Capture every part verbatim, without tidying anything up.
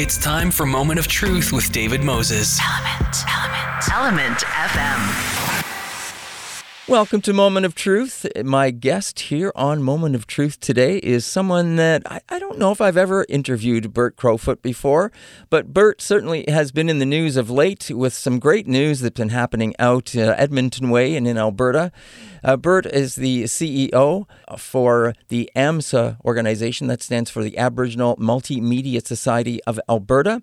It's time for Moment of Truth with David Moses. Element, Element, Element F M. Welcome to Moment of Truth. My guest here on Moment of Truth today is someone that I, I don't know if I've ever interviewed Bert Crowfoot before, but Bert certainly has been in the news of late with some great news that's been happening out uh, Edmonton way and in Alberta. Uh, Bert is the C E O for the A M S A organization, that stands for the Aboriginal Multimedia Society of Alberta.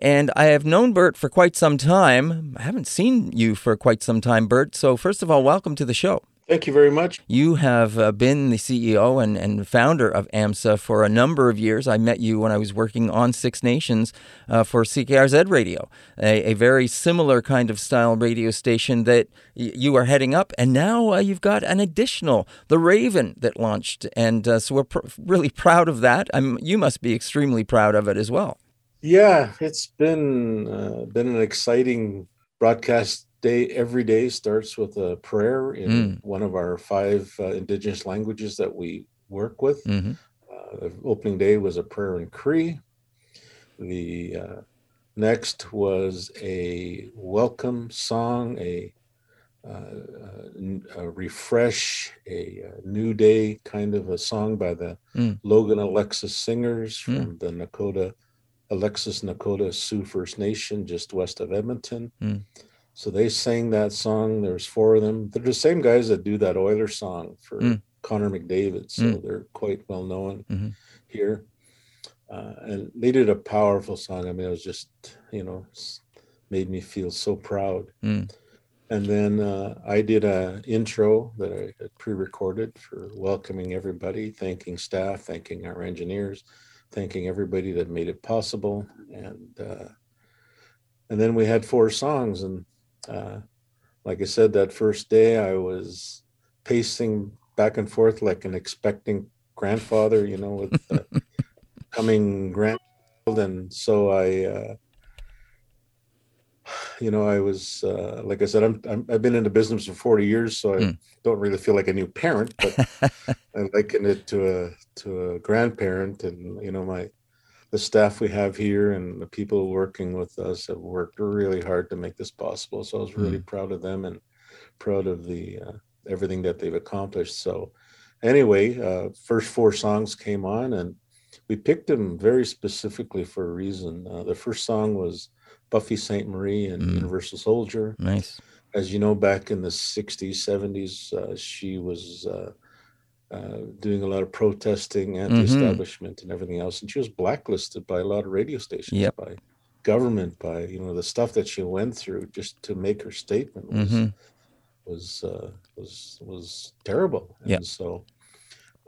And I have known Bert for quite some time. I haven't seen you for quite some time, Bert. So first of all, welcome to the show. Thank you very much. You have uh, been the C E O and, and founder of A M S A for a number of years. I met you when I was working on Six Nations uh, for C K R Z Radio, a, a very similar kind of style radio station that y- you are heading up. And now uh, you've got an additional, The Raven, that launched. And uh, so we're pr- really proud of that. I'm, you must be extremely proud of it as well. Yeah, it's been uh, been an exciting broadcast day. Every day starts with a prayer in mm. one of our five uh, indigenous languages that we work with. Mm-hmm. Uh, the opening day was a prayer in Cree. The uh, next was a welcome song, a, uh, a refresh, a, a new day kind of a song by the mm. Logan Alexis singers from mm. the Nakoda Alexis Nakoda Sioux First Nation, just west of Edmonton. Mm. So they sang that song. There's four of them. They're the same guys that do that Oilers song for mm. Connor McDavid. So mm. they're quite well known mm-hmm. here. Uh, and they did a powerful song. I mean, it was just, you know, made me feel so proud. Mm. And then uh, I did an intro that I had pre-recorded for welcoming everybody, thanking staff, thanking our engineers, thanking everybody that made it possible. And, uh, and then we had four songs. And Uh, like I said, that first day I was pacing back and forth like an expecting grandfather, you know, with the coming grandchild. And so I, uh, you know, I was, uh, like I said, I'm, I'm, I've been in the business for forty years, so I mm. don't really feel like a new parent, but I liken it to a, to a grandparent. And, you know, my, the staff we have here and the people working with us have worked really hard to make this possible. So I was really mm. proud of them and proud of the uh, everything that they've accomplished. So anyway, uh, first four songs came on and we picked them very specifically for a reason. Uh, the first song was Buffy Saint Marie and mm. Universal Soldier. Nice. As you know, back in the sixties, seventies, uh, she was... Uh, Uh, doing a lot of protesting, anti-establishment, mm-hmm. and everything else, and she was blacklisted by a lot of radio stations, yep. by government, by you know the stuff that she went through just to make her statement was mm-hmm. was uh, was was terrible. And yep. so,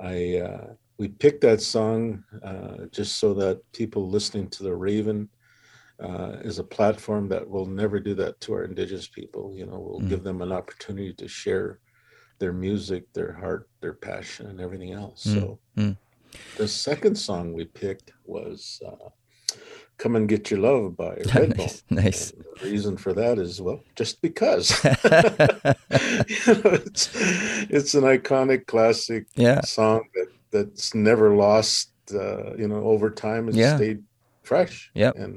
I uh, we picked that song uh, just so that people listening to The Raven uh, is a platform that will never do that to our Indigenous people. You know, we'll mm-hmm. give them an opportunity to share their music, their heart, their passion, and everything else. Mm, so mm. the second song we picked was uh, Come and Get Your Love by Redbone. nice. nice. The reason for that is, well, just because. you know, it's, it's an iconic, classic yeah. song that, that's never lost, uh, you know, over time. It's yeah. stayed fresh. Yep. And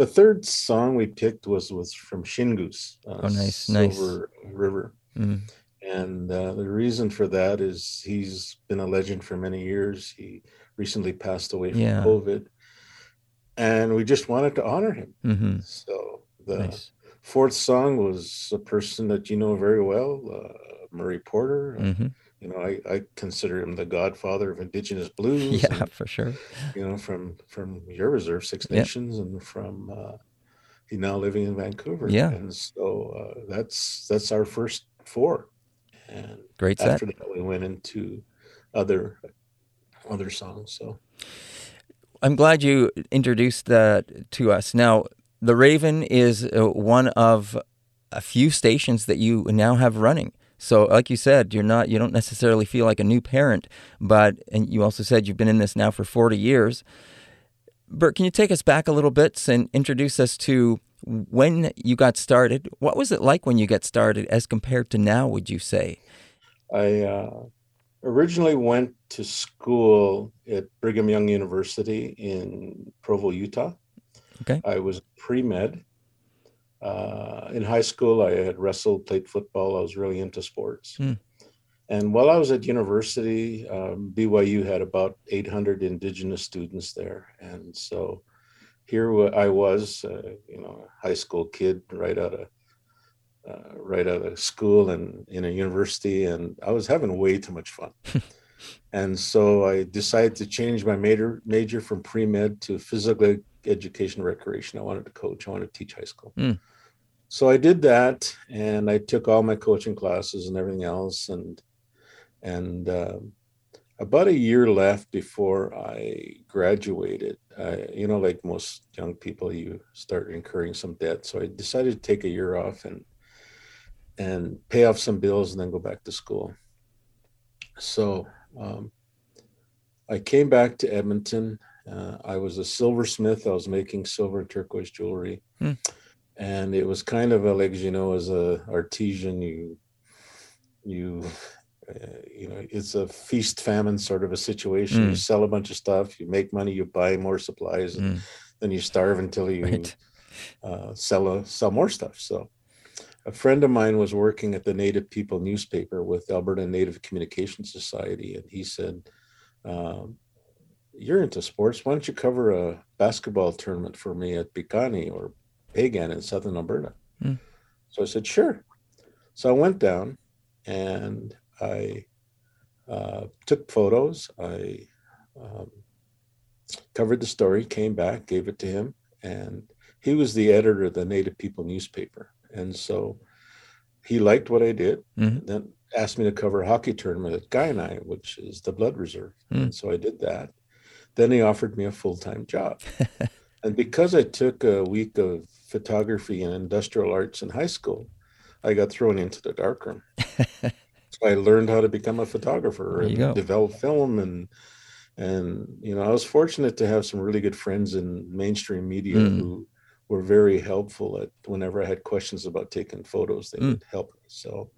the third song we picked was, was from Shingoose, uh, oh, nice, Silver nice. River. Mm. And uh, the reason for that is he's been a legend for many years. He recently passed away from yeah. COVID, and we just wanted to honor him. Mm-hmm. So the nice. fourth song was a person that you know very well, uh, Murray Porter. Mm-hmm. Uh, you know, I, I consider him the godfather of Indigenous blues. Yeah, and, for sure. You know, from from your reserve, Six Nations, yep. and from uh, he's now living in Vancouver. Yeah, and so uh, that's that's our first four. And great after set. That, we went into other other songs. So I'm glad you introduced that to us. Now, The Raven is one of a few stations that you now have running. So, like you said, you're not you don't necessarily feel like a new parent, but and you also said you've been in this now for forty years. Bert, can you take us back a little bit and introduce us to when you got started? What was it like when you got started as compared to now, would you say? I uh, originally went to school at Brigham Young University in Provo, Utah. Okay. I was pre-med. Uh, in high school, I had wrestled, played football. I was really into sports. Mm. And while I was at university, um, B Y U had about eight hundred Indigenous students there. And so here I was, uh, you know, a high school kid right out of uh, right out of school and in a university, and I was having way too much fun. And so I decided to change my major major from pre-med to physical education recreation. I wanted to coach. I wanted to teach high school. Mm. So I did that, and I took all my coaching classes and everything else. And and uh, about a year left before I graduated. I, you know, like most young people, you start incurring some debt. So I decided to take a year off and and pay off some bills and then go back to school. So um, I came back to Edmonton. Uh, I was a silversmith. I was making silver and turquoise jewelry. Mm. And it was kind of a, like, you know, as a artisan, you, you, uh, you know, it's a feast famine sort of a situation. Mm. You sell a bunch of stuff, you make money, you buy more supplies, and mm. then you starve until you right. uh, sell a, sell more stuff. So a friend of mine was working at the Native People newspaper with Alberta Native Communication Society, and he said, um, "You're into sports. Why don't you cover a basketball tournament for me at Bikani or Pagan in southern Alberta?" Mm. So I said, "Sure." So I went down, and I uh, took photos. I um, covered the story, came back, gave it to him, and he was the editor of the Native People newspaper. And so he liked what I did, mm-hmm. then asked me to cover a hockey tournament at Gainai, which is the blood reserve. Mm. And so I did that. Then he offered me a full-time job. And because I took a week of photography and industrial arts in high school, I got thrown into the darkroom. So I learned how to become a photographer and go. develop film. And, and, you know, I was fortunate to have some really good friends in mainstream media mm. who were very helpful at whenever I had questions about taking photos, they mm. would help me. So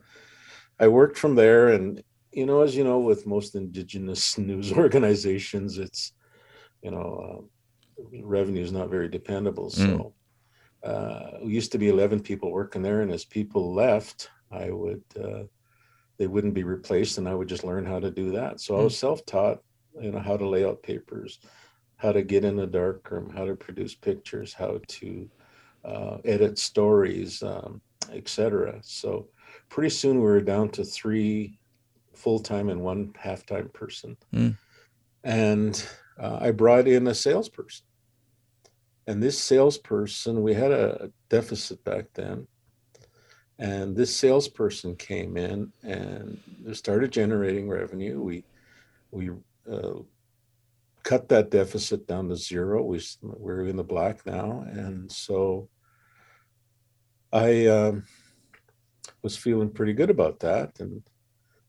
I worked from there. And, you know, as you know, with most Indigenous news organizations, it's, you know, uh, revenue is not very dependable. Mm. So uh, we used to be eleven people working there. And as people left, I would, uh, they wouldn't be replaced, and I would just learn how to do that. So mm. I was self-taught, you know, how to lay out papers, how to get in a darkroom, how to produce pictures, how to uh, edit stories, um, et cetera. So pretty soon we were down to three full-time and one half-time person. Mm. And uh, I brought in a salesperson. And this salesperson, we had a deficit back then. And this salesperson came in and started generating revenue. We, we, uh, cut that deficit down to zero. We, we're in the black now. And so I um, was feeling pretty good about that. And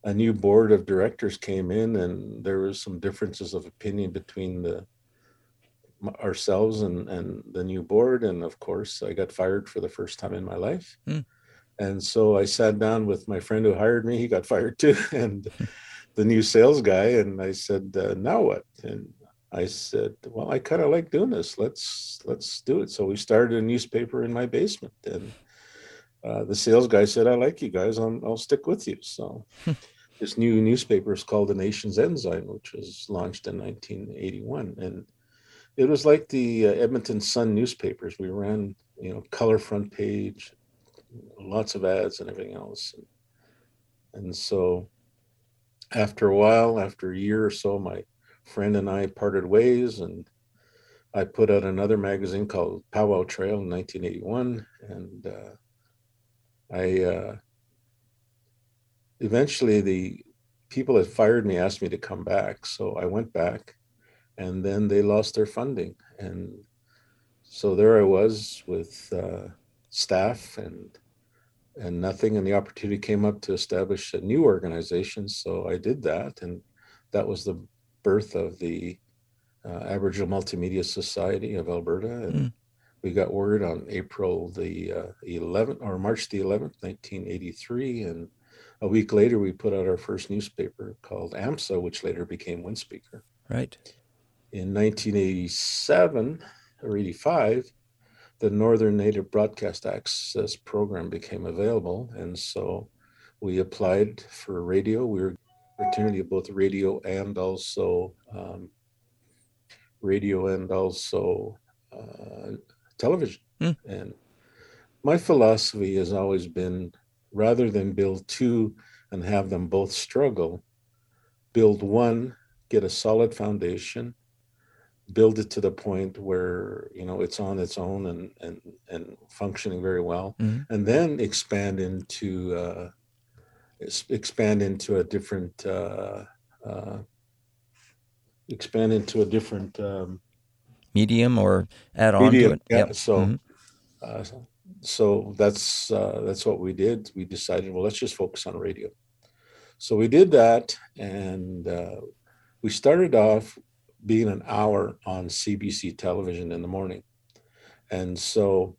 a new board of directors came in, and there was some differences of opinion between the ourselves and, and the new board. And of course, I got fired for the first time in my life. Mm. And so I sat down with my friend who hired me. He got fired too. And the new sales guy. And I said, uh, "Now what?" And I said, "Well, I kind of like doing this. Let's let's do it." So we started a newspaper in my basement. And uh, the sales guy said, "I like you guys. I'm, I'll stick with you." So this new newspaper is called The Nation's Ensign, which was launched in nineteen eighty-one. And it was like the uh, Edmonton Sun newspapers. We ran, you know, color front page, lots of ads and everything else. And, and so after a while, after a year or so, my friend and I parted ways, and I put out another magazine called Powwow Trail in nineteen eighty-one. And uh, I uh, eventually the people that fired me asked me to come back. So I went back, and then they lost their funding. And so there I was with uh, staff and and nothing, and the opportunity came up to establish a new organization. So I did that, and that was the birth of the uh, Aboriginal Multimedia Society of Alberta. And mm. we got word on April the uh, eleventh, or March the eleventh, nineteen eighty-three, and a week later, we put out our first newspaper called A M S A, which later became Windspeaker. Right. In nineteen eighty-seven or eighty-five, the Northern Native Broadcast Access Program became available, and so we applied for radio. We were opportunity of both radio and also um, radio and also uh, television. Mm. And my philosophy has always been, rather than build two and have them both struggle, build one, get a solid foundation, build it to the point where, you know, it's on its own and and, and functioning very well, mm-hmm. and then expand into uh, expand into a different uh, uh, expand into a different um, medium or add on medium, to it. Yeah. Yep. So, mm-hmm. uh, so that's uh, that's what we did. We decided, well, let's just focus on radio. So we did that, and uh, we started off being an hour on C B C television in the morning. And so,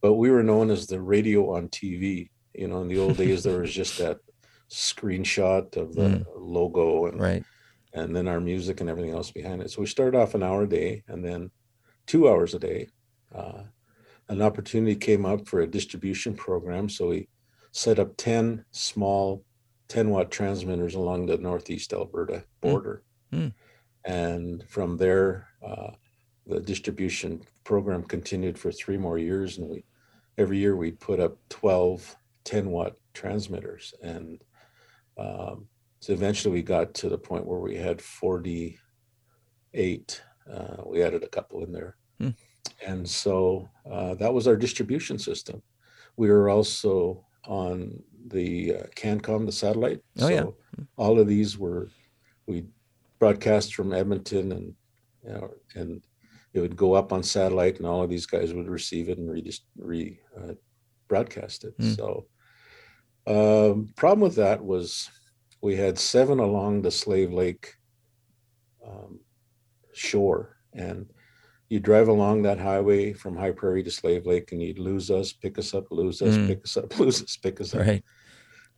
but we were known as the radio on T V. You know, in the old days, there was just that screenshot of the mm. logo and, right. and then our music and everything else behind it. So we started off an hour a day and then two hours a day. Uh, an opportunity came up for a distribution program. So we set up ten small ten watt transmitters along the Northeast Alberta border. Mm. Mm. And from there, uh, the distribution program continued for three more years. And we, every year we put up twelve ten watt transmitters. And um, so eventually we got to the point where we had forty-eight. Uh, we added a couple in there. Hmm. And so uh, that was our distribution system. We were also on the uh, CanCom, the satellite. Oh, so yeah. All of these were, we broadcast from Edmonton, and you know, and it would go up on satellite, and all of these guys would receive it and re, re uh, broadcast it. Mm. So um, problem with that was we had seven along the Slave Lake um, shore, and you drive along that highway from High Prairie to Slave Lake, and you'd lose us, pick us up, lose us, mm. pick us up, lose us, pick us up. Right.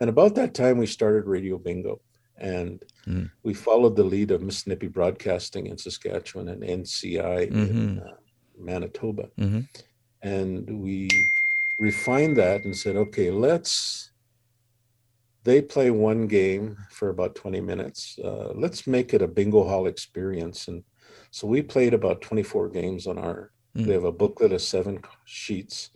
And about that time, we started Radio Bingo. And mm. we followed the lead of Mississippi Broadcasting in Saskatchewan and N C I mm-hmm. in uh, Manitoba. Mm-hmm. And we refined that and said, okay, let's, they play one game for about twenty minutes. Uh, let's make it a bingo hall experience. And so we played about twenty-four games on our, mm. they have a booklet of seven sheets.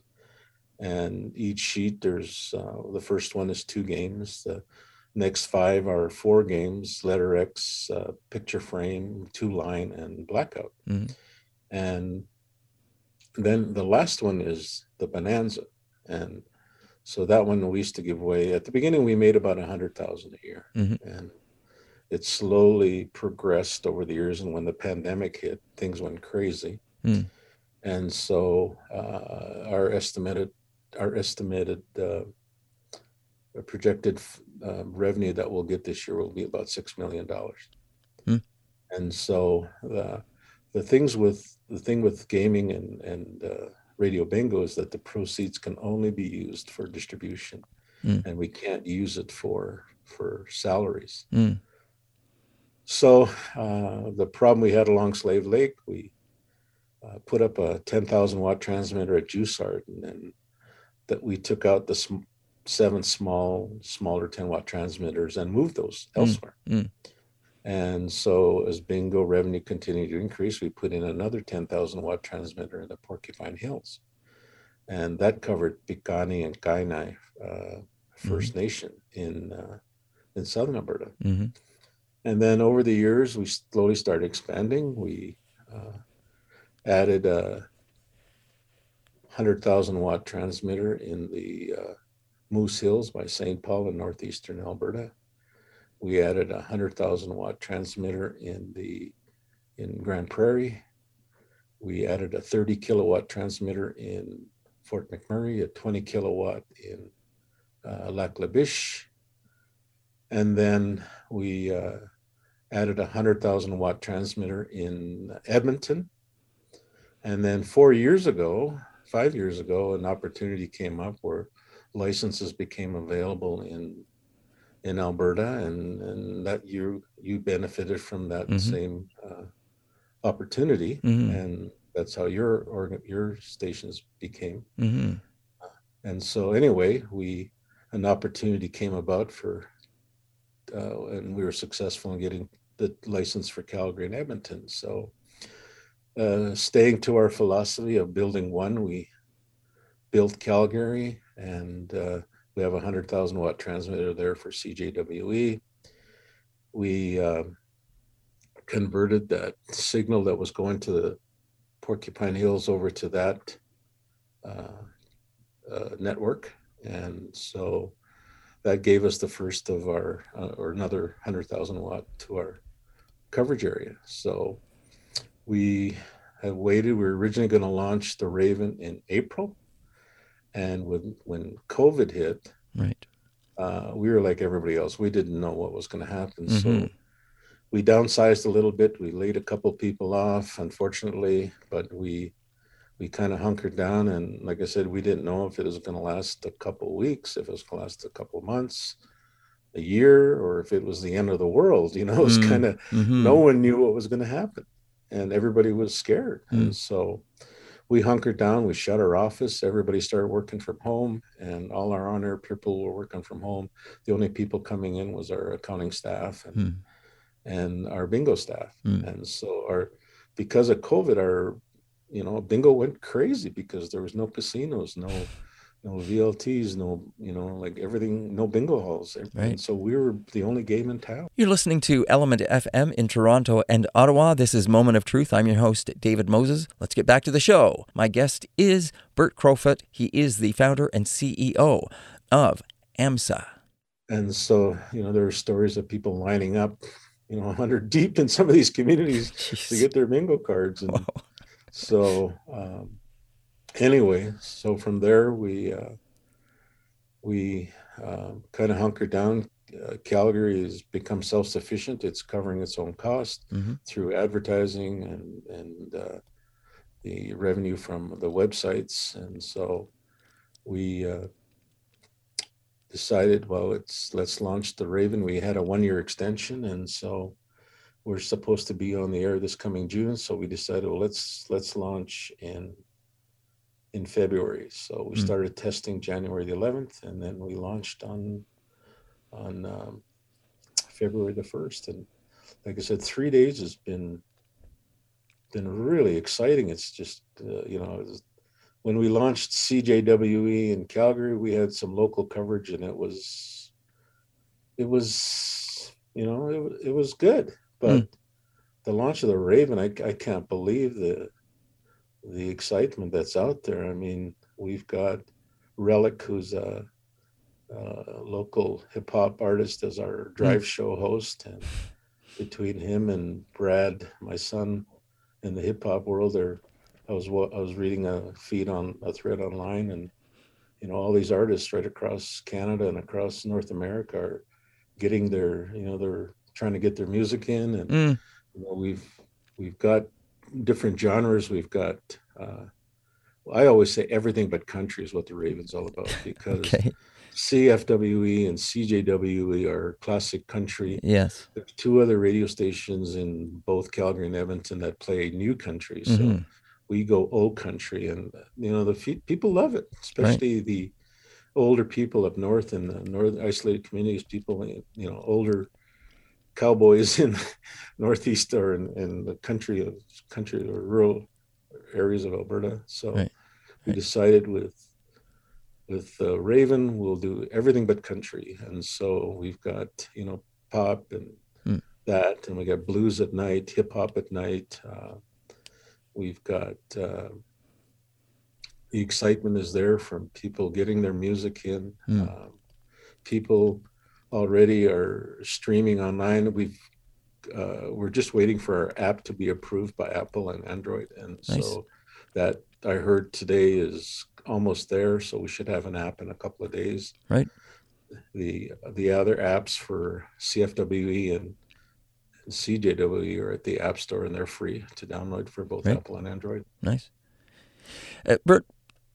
And each sheet, there's, uh, the first one is two games. The next five are four games, letter X, uh, picture frame, two line, and blackout. Mm. And then the last one is the bonanza. And so that one we used to give away. At the beginning, we made about one hundred thousand a year. Mm-hmm. And it slowly progressed over the years. And when the pandemic hit, things went crazy. Mm. And so uh, our estimated, our estimated uh, projected uh, revenue that we'll get this year will be about six million dollars. Mm. And so uh, the things with the thing with gaming and, and uh, Radio Bingo is that the proceeds can only be used for distribution, mm. and we can't use it for, for salaries. Mm. So uh, the problem we had along Slave Lake, we uh, put up a ten thousand watt transmitter at Juicard, and then that we took out the sm- seven small, smaller ten watt transmitters and moved those elsewhere. Mm. Mm. And so as bingo revenue continued to increase, we put in another ten thousand watt transmitter in the Porcupine Hills. And that covered Piikani and Kainai uh, First mm-hmm. Nation in uh, in southern Alberta. Mm-hmm. And then over the years, we slowly started expanding. We uh, added a one hundred thousand watt transmitter in the uh, Moose Hills by Saint Paul in northeastern Alberta. We added a one hundred thousand watt transmitter in the in Grand Prairie. We added a thirty kilowatt transmitter in Fort McMurray, a twenty kilowatt in uh, Lac La Biche. And then we uh, added a one hundred thousand watt transmitter in Edmonton. And then four years ago, five years ago, an opportunity came up where licenses became available in in Alberta, and, and that you you benefited from that mm-hmm. same uh, opportunity, mm-hmm. and that's how your or your stations became. Mm-hmm. And so anyway, we an opportunity came about for, uh, and we were successful in getting the license for Calgary and Edmonton. So uh, staying to our philosophy of building one, we built Calgary, and uh, we have a one hundred thousand watt transmitter there for C J W E. We uh, converted that signal that was going to the Porcupine Hills over to that uh, uh, network. And so that gave us the first of our, uh, or another one hundred thousand watt to our coverage area. So we have waited. We were originally going to launch the Raven in April. And when, when COVID hit, right, uh, we were like everybody else. We didn't know what was going to happen. Mm-hmm. So we downsized a little bit. We laid a couple people off, unfortunately, but we we kind of hunkered down. And like I said, we didn't know if it was going to last a couple weeks, if it was going to last a couple months, a year, or if it was the end of the world. You know, it was mm-hmm. kind of mm-hmm. no one knew what was going to happen, and everybody was scared. Mm-hmm. And so we hunkered down, we shut our office, everybody started working from home, and all our on-air people were working from home. The only people coming in was our accounting staff and, mm. and our bingo staff. Mm. And so our, because of COVID, our, you know, bingo went crazy because there was no casinos, no, no V L Ts, no, you know, like everything, no bingo halls. Right. So we were the only game in town. You're listening to Element F M in Toronto and Ottawa. This is Moment of Truth. I'm your host, David Moses. Let's get back to the show. My guest is Bert Crowfoot. He is the founder and C E O of A M S A. And so, you know, there are stories of people lining up, you know, one hundred deep in some of these communities Jeez. To get their bingo cards. And oh. so... Um, Anyway, so from there, we uh, we uh, kind of hunkered down. Uh, Calgary has become self-sufficient. It's covering its own cost mm-hmm. through advertising and, and uh, the revenue from the websites. And so we uh, decided, well, it's, let's launch the Raven. We had a one-year extension, and so we're supposed to be on the air this coming June. So we decided, well, let's let's launch in... in February. So we mm. started testing January the eleventh, and then we launched on on um, February the first. And like I said, three days has been been really exciting. It's just, uh, you know, when we launched C J W E in Calgary, we had some local coverage, and it was, it was, you know, it, it was good. But mm. the launch of the Raven, I, I can't believe the the excitement that's out there. I mean, we've got Relic, who's a, a local hip hop artist, as our drive show host. And between him and Brad, my son, in the hip hop world, there, I was I was reading a feed on a thread online, and you know, all these artists right across Canada and across North America are getting their, you know, they're trying to get their music in, and mm. you know, we've we've got different genres. We've got uh I always say everything but country is what the Raven's all about, because okay. C F W E and C J W E are classic country. Yes, there's two other radio stations in both Calgary and Edmonton that play new country, so mm-hmm. we go old country, and you know, the fe- people love it, especially right. the older people up north in the northern isolated communities, people, you know, older cowboys in northeast or in, in the country of country or rural areas of Alberta. So right. we right. decided with with uh, Raven, we'll do everything but country. And so we've got, you know, pop and hmm. that, and we got blues at night, hip hop at night. Uh, we've got uh, the excitement is there from people getting their music in. Hmm. Uh, people already are streaming online. We've uh, we're just waiting for our app to be approved by Apple and Android, and nice. So that I heard today is almost there. So we should have an app in a couple of days. Right. The the other apps for C F W E and C J W E are at the App Store, and they're free to download for both right. Apple and Android. Nice, uh, Bert.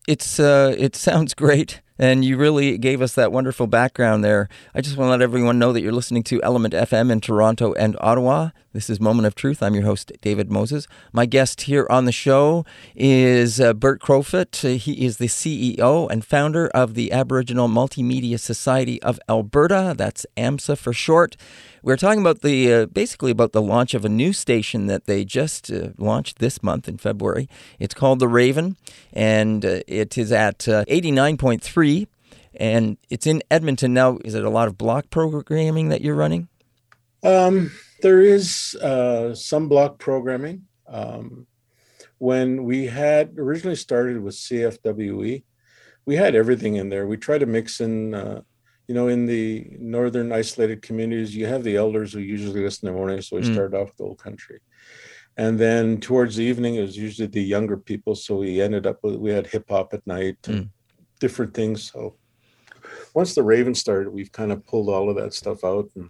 it's uh, it sounds great, and you really gave us that wonderful background there. I just want to let everyone know that you're listening to Element F M in Toronto and Ottawa. This is Moment of Truth. I'm your host, David Moses. My guest here on the show is uh, Bert Crowfoot. Uh, he is the C E O and founder of the Aboriginal Multimedia Society of Alberta. That's AMSA for short. We're talking about the uh, basically about the launch of a new station that they just uh, launched this month in February. It's called The Raven, and uh, it is at uh, eighty-nine point three, and it's in Edmonton now. Is it a lot of block programming that you're running? Um, there is uh, some block programming. Um, when we had originally started with C F W E, we had everything in there. We tried to mix in... Uh, You know, in the northern isolated communities, you have the elders who usually listen in the morning, so we mm. started off with Old Country. And then towards the evening, it was usually the younger people, so we ended up with, we had hip-hop at night, mm. and different things. So once the Raven started, we've kind of pulled all of that stuff out and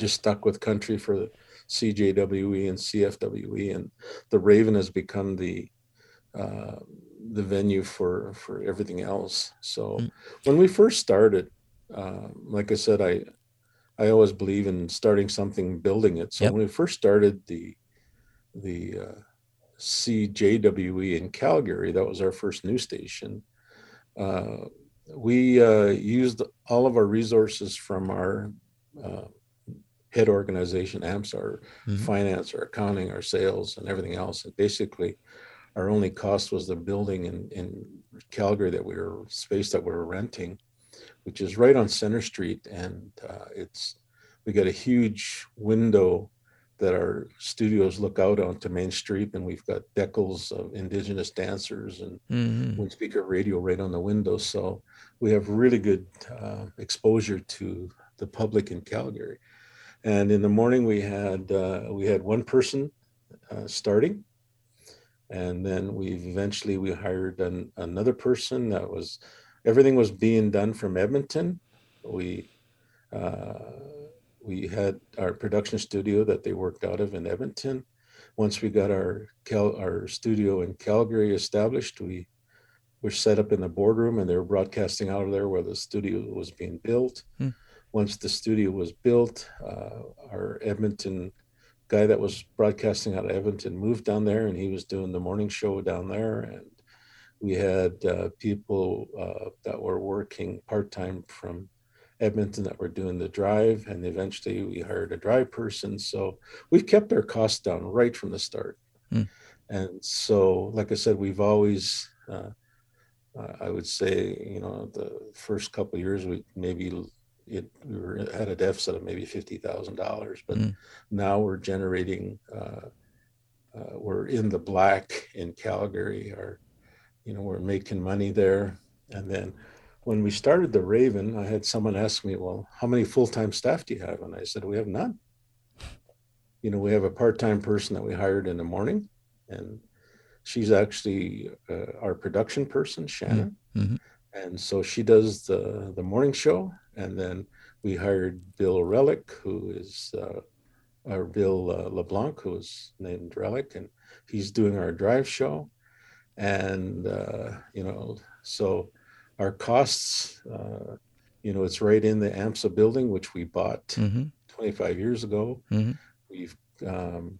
just stuck with country for the C J W E and C F W E, and the Raven has become the... Uh, the venue for, for everything else. So mm. when we first started, Uh, like I said, I I always believe in starting something, building it. So yep. when we first started the the uh, C J W E in Calgary, that was our first news station. Uh, we uh, used all of our resources from our uh, head organization, A M S, our mm-hmm. finance, our accounting, our sales, and everything else. And basically, our only cost was the building in, in Calgary that we were space that we were renting, which is right on Center Street, and uh, it's we got a huge window that our studios look out onto Main Street, and we've got decals of Indigenous dancers and mm-hmm. Windspeaker radio right on the window. So we have really good uh, exposure to the public in Calgary. And in the morning we had uh, we had one person uh, starting, and then we eventually we hired an, another person that was. Everything was being done from Edmonton. We uh, we had our production studio that they worked out of in Edmonton. Once we got our Cal- our studio in Calgary established, we were set up in the boardroom, and they were broadcasting out of there where the studio was being built. Hmm. Once the studio was built, uh, our Edmonton guy that was broadcasting out of Edmonton moved down there, and he was doing the morning show down there. And we had uh, people uh, that were working part-time from Edmonton that were doing the drive, and eventually we hired a drive person. So we've kept our costs down right from the start. Mm. And so, like I said, we've always, uh, I would say, you know, the first couple of years, we maybe it, we were had a deficit of maybe fifty thousand dollars, but mm. now we're generating, uh, uh, we're in the black in Calgary. Our You know, we're making money there. And then when we started the Raven, I had someone ask me, well, how many full-time staff do you have? And I said, we have none. You know, we have a part-time person that we hired in the morning, and she's actually uh, our production person, Shannon. Mm-hmm. And so she does the, the morning show. And then we hired Bill Relic, who is, uh, or Bill uh, LeBlanc, who is named Relic, and he's doing our drive show. And, uh, you know, so our costs, uh, you know, it's right in the AMSA building, which we bought mm-hmm. twenty-five years ago. Mm-hmm. We've, um,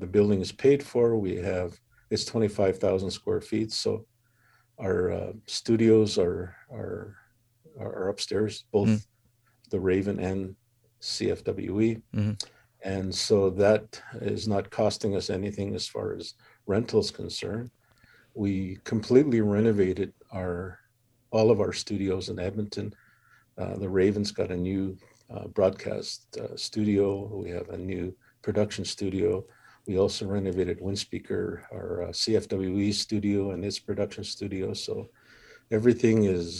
the building is paid for. We have, it's twenty-five thousand square feet. So our uh, studios are, are, are upstairs, both mm-hmm. the Raven and C F W E. Mm-hmm. And so that is not costing us anything as far as rental's concerned. We completely renovated our all of our studios in Edmonton. Uh, the Raven's got a new uh, broadcast uh, studio. We have a new production studio. We also renovated Windspeaker, our uh, C F W E studio and its production studio. So everything is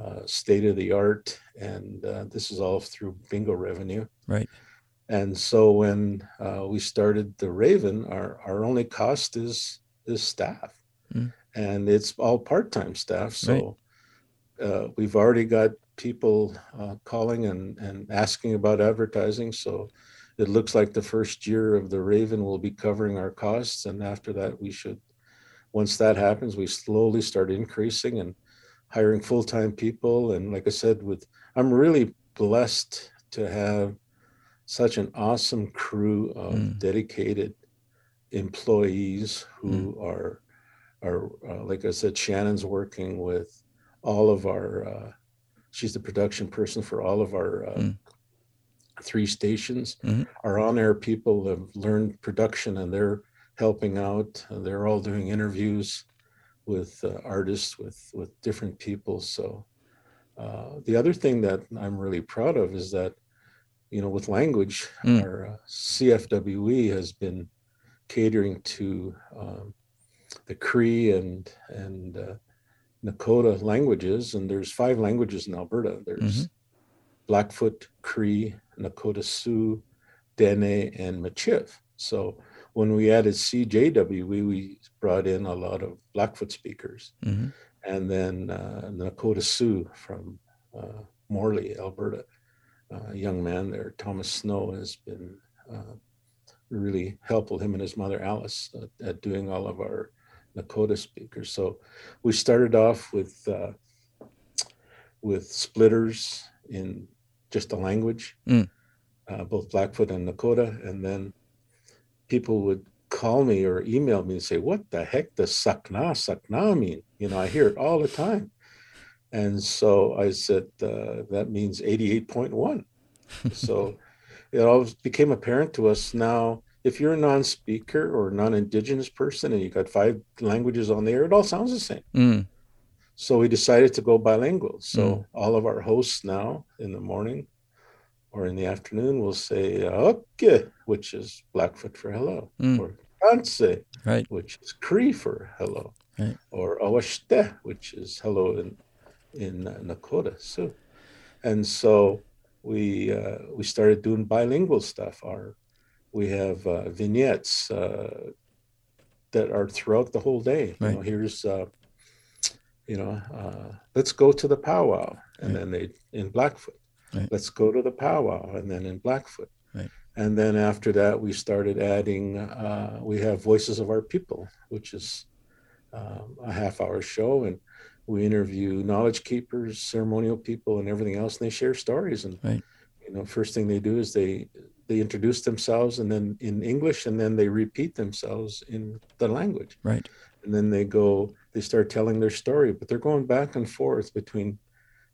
uh, state of the art, and uh, this is all through bingo revenue. Right. And so when uh, we started the Raven, our, our only cost is is staff. Mm. And it's all part-time staff, so right. uh, we've already got people uh, calling and, and asking about advertising, so it looks like the first year of the Raven will be covering our costs, and after that we should once that happens, we slowly start increasing and hiring full-time people. And like I said, with I'm really blessed to have such an awesome crew of mm. dedicated employees who mm. are, are uh, like I said, Shannon's working with all of our, uh, she's the production person for all of our uh, mm. three stations. Mm-hmm. Our on-air people have learned production and they're helping out. They're all doing interviews with uh, artists, with, with different people. So uh, the other thing that I'm really proud of is that, you know, with language, mm. our uh, C F W E has been catering to um, the Cree and and uh, Nakoda languages. And there's five languages in Alberta. There's mm-hmm. Blackfoot, Cree, Nakoda Sioux, Dene, and Michif. So when we added C J W E, we brought in a lot of Blackfoot speakers. Mm-hmm. And then uh, Nakoda Sioux from uh, Morley, Alberta. A uh, young man there, Thomas Snow, has been uh, really helpful, him and his mother, Alice, uh, at doing all of our Nakoda speakers. So we started off with uh, with splitters in just the language, mm. uh, both Blackfoot and Nakoda. And then people would call me or email me and say, what the heck does Sakna, Sakna mean? You know, I hear it all the time. And so I said, uh, that means eighty-eight point one. So it always became apparent to us now, if you're a non-speaker or non-Indigenous person and you got five languages on the air, it all sounds the same. Mm. So we decided to go bilingual. So mm. all of our hosts now in the morning or in the afternoon will say, okay, which is Blackfoot for hello, mm. or Tanse, right. which is Cree for hello, right. or Awashte, which is hello in in uh, Nakoda Sioux. And so we uh, we started doing bilingual stuff. Our we have uh, vignettes uh, that are throughout the whole day. Right. You know, here's uh, you know, uh, let's go to the powwow, and right. then they in Blackfoot. Right. Let's go to the powwow, and then in Blackfoot. Right. And then after that, we started adding. Uh, we have Voices of Our People, which is um, a half-hour show, and we interview knowledge keepers, ceremonial people, and everything else, and they share stories. And right. you know, first thing they do is they they introduce themselves, and then in English, and then they repeat themselves in the language. Right. And then they go, they start telling their story, but they're going back and forth between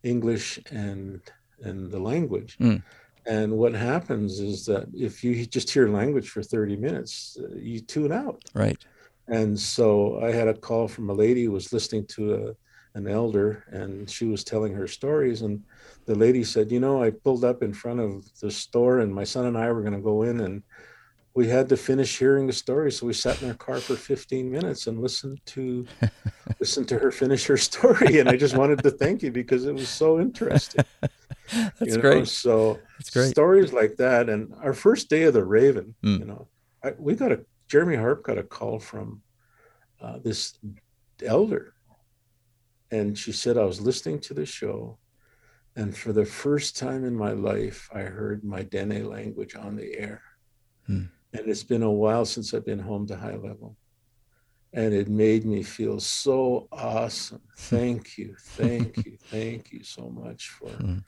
English and and the language. Mm. And what happens is that if you just hear language for thirty minutes, you tune out. Right. And so I had a call from a lady who was listening to a an elder, and she was telling her stories, and the lady said, you know, I pulled up in front of the store and my son and I were going to go in, and we had to finish hearing the story, so we sat in our car for fifteen minutes and listened to listen to her finish her story. And I just wanted to thank you because it was so interesting. That's you know? Great. So That's great. Stories like that. And our first day of the Raven, mm. you know, I, we got a Jeremy Harp got a call from uh, this elder. And she said, I was listening to the show, and for the first time in my life, I heard my Dene language on the air. Hmm. And it's been a while since I've been home to high level. And it made me feel so awesome. Thank you, thank you, thank you so much for hmm.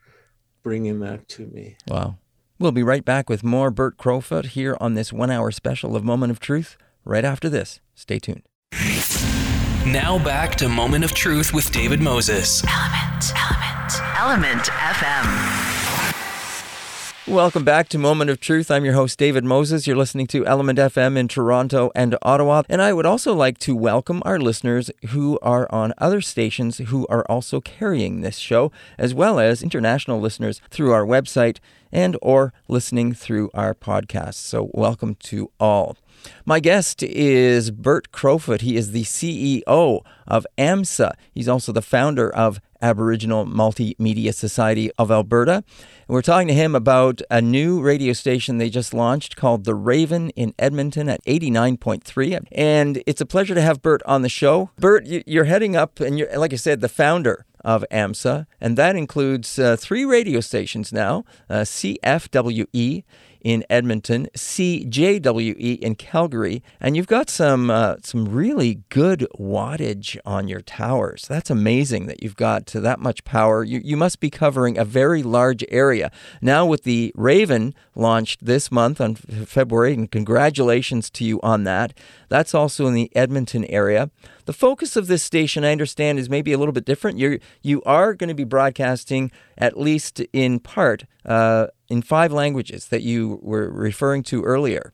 bringing that to me. Wow. We'll be right back with more Bert Crowfoot here on this one-hour special of Moment of Truth right after this. Stay tuned. Now back to Moment of Truth with David Moses. Element, Element, Element F M. Welcome back to Moment of Truth. I'm your host, David Moses. You're listening to Element F M in Toronto and Ottawa. And I would also like to welcome our listeners who are on other stations who are also carrying this show, as well as international listeners through our website and or listening through our podcast. So welcome to all. My guest is Bert Crowfoot. He is the C E O of A M S A. He's also the founder of Aboriginal Multimedia Society of Alberta. And we're talking to him about a new radio station they just launched called The Raven in Edmonton at eighty-nine point three. And it's a pleasure to have Bert on the show. Bert, you're heading up, and you're, like I said, the founder of A M S A, and that includes uh, three radio stations now, uh, C F W E in Edmonton, C J W E in Calgary, and you've got some uh, some really good wattage on your towers. That's amazing that you've got to that much power. You you must be covering a very large area. Now with the Raven launched this month on February, and congratulations to you on that. That's also in the Edmonton area. The focus of this station, I understand, is maybe a little bit different. You're, you are going to be broadcasting, at least in part, uh, in five languages that you were referring to earlier.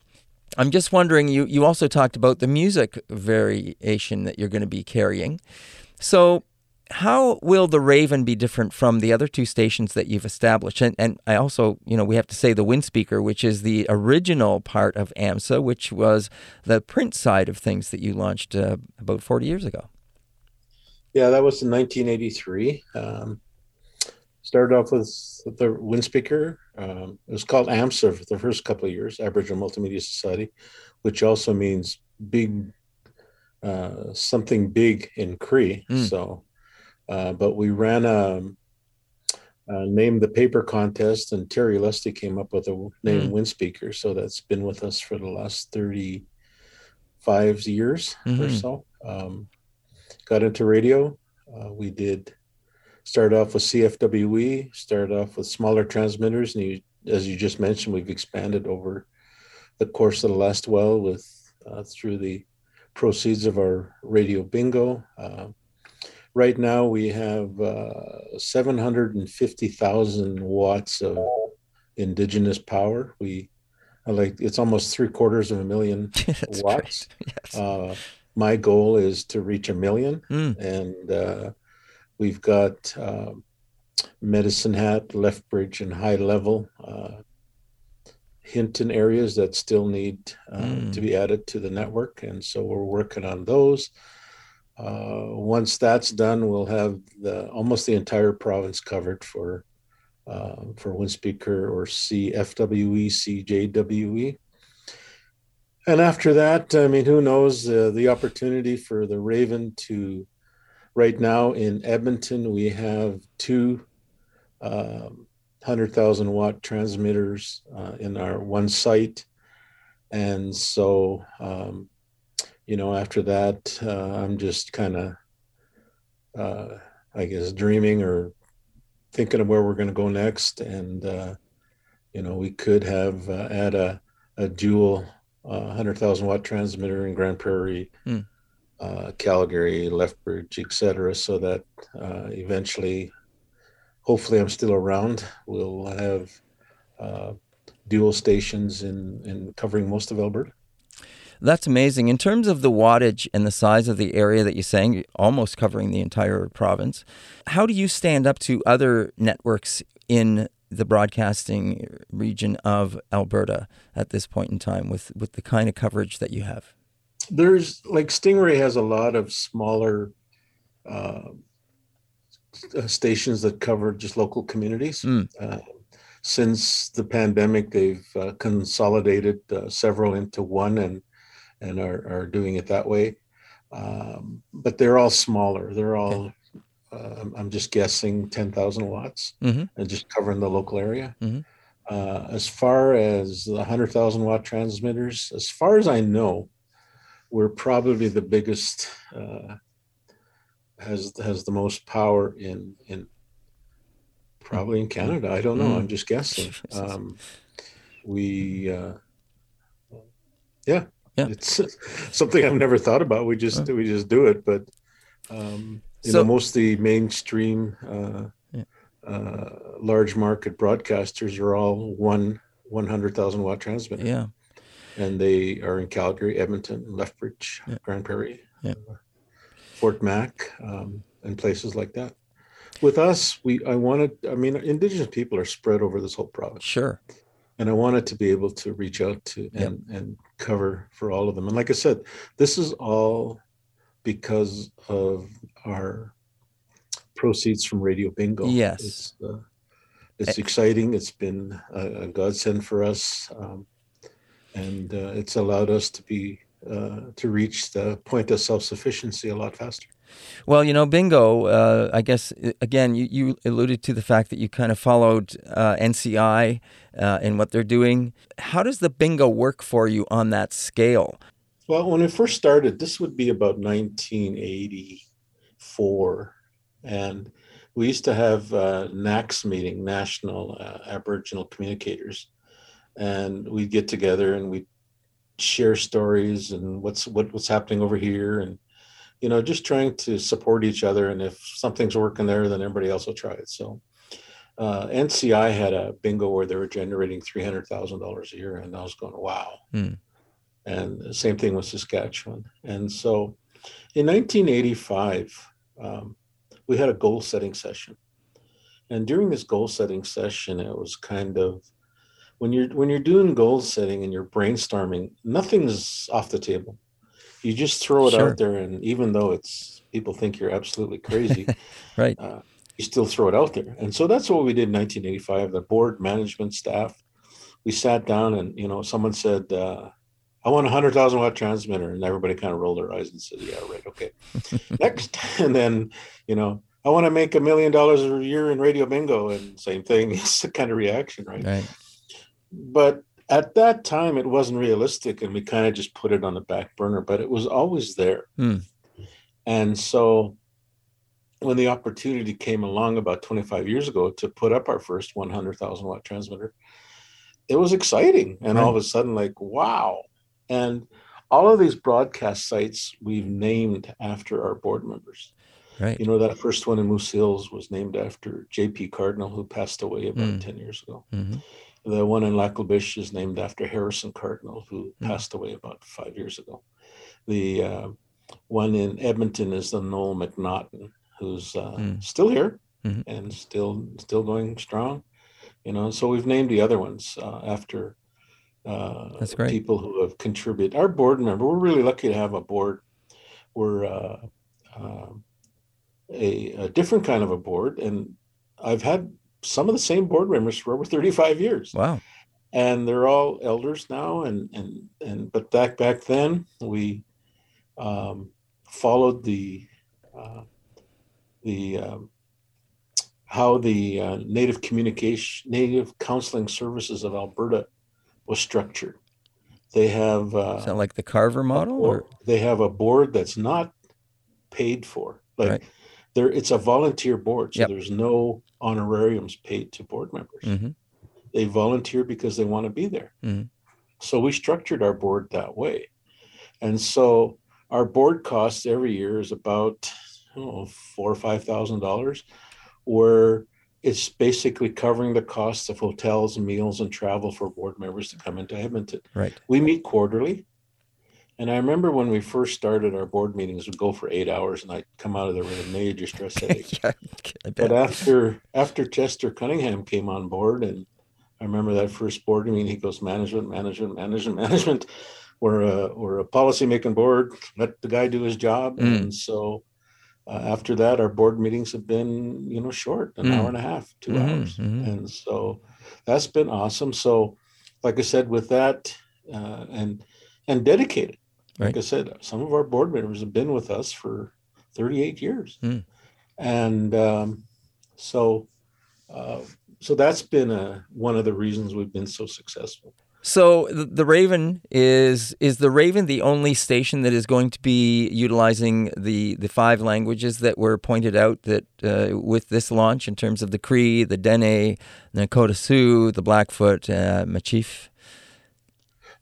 I'm just wondering, you, you also talked about the music variation that you're going to be carrying. So how will the Raven be different from the other two stations that you've established? And, and I also, you know, we have to say the Windspeaker, which is the original part of A M S A, which was the print side of things that you launched uh, about forty years ago. Yeah, that was in nineteen eighty-three. Um, started off with the Windspeaker. Um, it was called A M S A for the first couple of years, Aboriginal Multimedia Society, which also means big, uh, something big in Cree. Mm. So. Uh, but we ran a, a name the paper contest, and Terry Lusty came up with the name mm. Windspeaker. So that's been with us for the last thirty-five years mm-hmm. or so. Um, got into radio. Uh, we did start off with C F W E, started off with smaller transmitters. And you, as you just mentioned, we've expanded over the course of the last while with uh, through the proceeds of our radio bingo. Uh, Right now, we have uh, seven hundred fifty thousand watts of indigenous power. We like it's almost three quarters of a million watts. Yes. Uh, my goal is to reach a million, mm. and uh, we've got uh, Medicine Hat, Lethbridge, and High Level, uh, Hinton areas that still need uh, mm. to be added to the network, and so we're working on those. Uh, once that's done, we'll have the, almost the entire province covered for uh, for Windspeaker or C F W E, C J W E. And after that, I mean, who knows uh, the opportunity for the Raven to, right now in Edmonton, we have two uh, one hundred thousand watt transmitters uh, in our one site. And so, um, you know, after that, uh, I'm just kind of, uh, I guess, dreaming or thinking of where we're going to go next. And, uh, you know, we could have uh, add a, a dual uh, one hundred thousand watt transmitter in Grand Prairie, mm. uh, Calgary, Lethbridge, et cetera, so that uh, eventually, hopefully I'm still around, we'll have uh, dual stations in, in covering most of Alberta. That's amazing. In terms of the wattage and the size of the area that you're saying, you're almost covering the entire province, how do you stand up to other networks in the broadcasting region of Alberta at this point in time with, with the kind of coverage that you have? There's, like, Stingray has a lot of smaller uh, stations that cover just local communities. Mm. Uh, since the pandemic, they've uh, consolidated uh, several into one, and and are, are doing it that way. Um, but they're all smaller. They're all, uh, I'm just guessing, ten thousand watts mm-hmm. and just covering the local area. Mm-hmm. Uh, as far as the one hundred thousand watt transmitters, as far as I know, we're probably the biggest, uh, has has the most power in, in probably in Canada. I don't know. Mm. I'm just guessing. Um, we, uh, yeah. Yeah. It's something I've never thought about. We just we just do it, but um, you so, know, most of the mainstream uh, yeah. uh, large market broadcasters are all one one hundred thousand watt transmitter. Yeah, and they are in Calgary, Edmonton, Lethbridge, yeah. Grand Prairie, yeah. uh, Fort Mac, um, and places like that. With us, we I wanted. I mean, Indigenous people are spread over this whole province. Sure. And I wanted to be able to reach out to and, yep. and cover for all of them. And like I said, this is all because of our proceeds from Radio Bingo. Yes. It's, uh, it's exciting. It's been a, a godsend for us. Um, and uh, it's allowed us to be, uh, to reach the point of self-sufficiency a lot faster. Well, you know, bingo, uh, I guess, again, you, you alluded to the fact that you kind of followed uh, N C I uh, and what they're doing. How does the bingo work for you on that scale? Well, when I first started, this would be about nineteen eighty-four, and we used to have uh, N A C's meeting, National uh, Aboriginal Communicators, and we'd get together and we'd share stories and what's what, what's happening over here, and you know, just trying to support each other. And if something's working there, then everybody else will try it. So uh, N C I had a bingo where they were generating three hundred thousand dollars a year. And I was going, wow. Mm. And the same thing with Saskatchewan. And so in nineteen eighty-five, um, we had a goal setting session. And during this goal setting session, it was kind of, when you're, when you're doing goal setting and you're brainstorming, nothing's off the table. You just throw it sure. out there, and even though it's people think you're absolutely crazy, right? Uh, you still throw it out there, and so that's what we did in nineteen eighty-five. The board, management, staff, we sat down, and you know, someone said, uh, "I want a hundred thousand watt transmitter," and everybody kind of rolled their eyes and said, "Yeah, right, okay, next." And then, you know, I want to make a million dollars a year in radio bingo, and same thing. It's the kind of reaction, right? Right. But at that time, it wasn't realistic, and we kind of just put it on the back burner, but it was always there. Mm. And so when the opportunity came along about twenty-five years ago to put up our first one hundred thousand watt transmitter, it was exciting. And right. all of a sudden, like, wow. And all of these broadcast sites we've named after our board members. Right. You know, that first one in Moose Hills was named after J P Cardinal, who passed away about mm. ten years ago. Mm-hmm. The one in Lac La Biche is named after Harrison Cardinal, who mm. passed away about five years ago. The uh, one in Edmonton is the Noel McNaughton, who's uh, mm. still here mm-hmm. and still still going strong. You know, so we've named the other ones uh, after uh, That's great. people who have contributed. Our board member, we're really lucky to have a board. We're uh, uh, a, a different kind of a board, and I've had some of the same board members for over thirty-five years. Wow. And they're all elders now. And, and, and, but back, back then we, um, followed the, uh, the, um, how the, uh, Native Communication, Native Counseling Services of Alberta was structured. They have, uh, is that like the Carver model, or they have a board that's not paid for, like right. there it's a volunteer board. So yep. there's no honorariums paid to board members. Mm-hmm. They volunteer because they want to be there. Mm-hmm. So we structured our board that way. And so our board costs every year is about I don't know, four or five thousand dollars, where it's basically covering the costs of hotels, meals, and travel for board members to come into Edmonton. Right. We meet quarterly. And I remember when we first started, our board meetings would go for eight hours, and I'd come out of there with a major stress headache. Yeah, but after after Chester Cunningham came on board, and I remember that first board meeting, he goes, management, management, management, management. We're a, we're a policy-making board. Let the guy do his job. Mm. And so uh, after that, our board meetings have been, you know, short, an mm. hour and a half, two mm-hmm, hours. Mm-hmm. And so that's been awesome. So like I said, with that uh, and and dedicated. Like right. I said, some of our board members have been with us for thirty-eight years. Mm. And um, so uh, so that's been a, one of the reasons we've been so successful. So the, the Raven is, is the Raven the only station that is going to be utilizing the, the five languages that were pointed out that uh, with this launch in terms of the Cree, the Dene, the Nakoda Sioux, the Blackfoot, uh, Michif?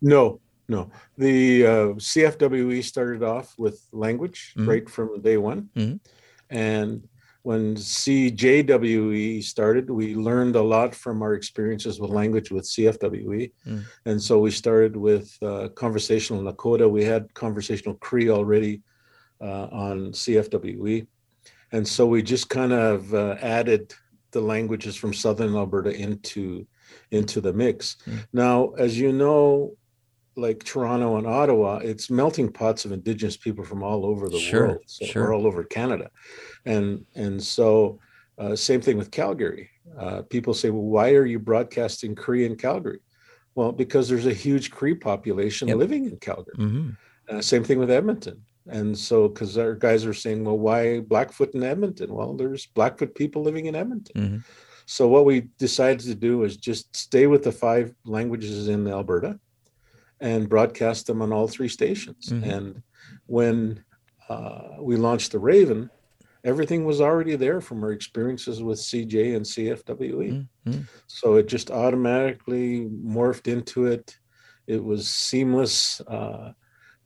No. No, the uh, C F W E started off with language mm-hmm. right from day one. Mm-hmm. And when C J W E started, we learned a lot from our experiences with language with C F W E. Mm-hmm. And so we started with uh, conversational Nakoda. We had conversational Cree already uh, on C F W E. And so we just kind of uh, added the languages from Southern Alberta into, into the mix. Mm-hmm. Now, as you know, like Toronto and Ottawa, it's melting pots of Indigenous people from all over the sure, world, so sure. or all over Canada. And and so uh, same thing with Calgary. Uh, people say, well, why are you broadcasting Cree in Calgary? Well, because there's a huge Cree population yep. living in Calgary. Mm-hmm. Uh, same thing with Edmonton. And so, because our guys are saying, well, why Blackfoot in Edmonton? Well, there's Blackfoot people living in Edmonton. Mm-hmm. So what we decided to do is just stay with the five languages in Alberta and broadcast them on all three stations. Mm-hmm. And when uh, we launched The Raven, everything was already there from our experiences with C J and C F W E. Mm-hmm. So it just automatically morphed into it. It was seamless. Uh,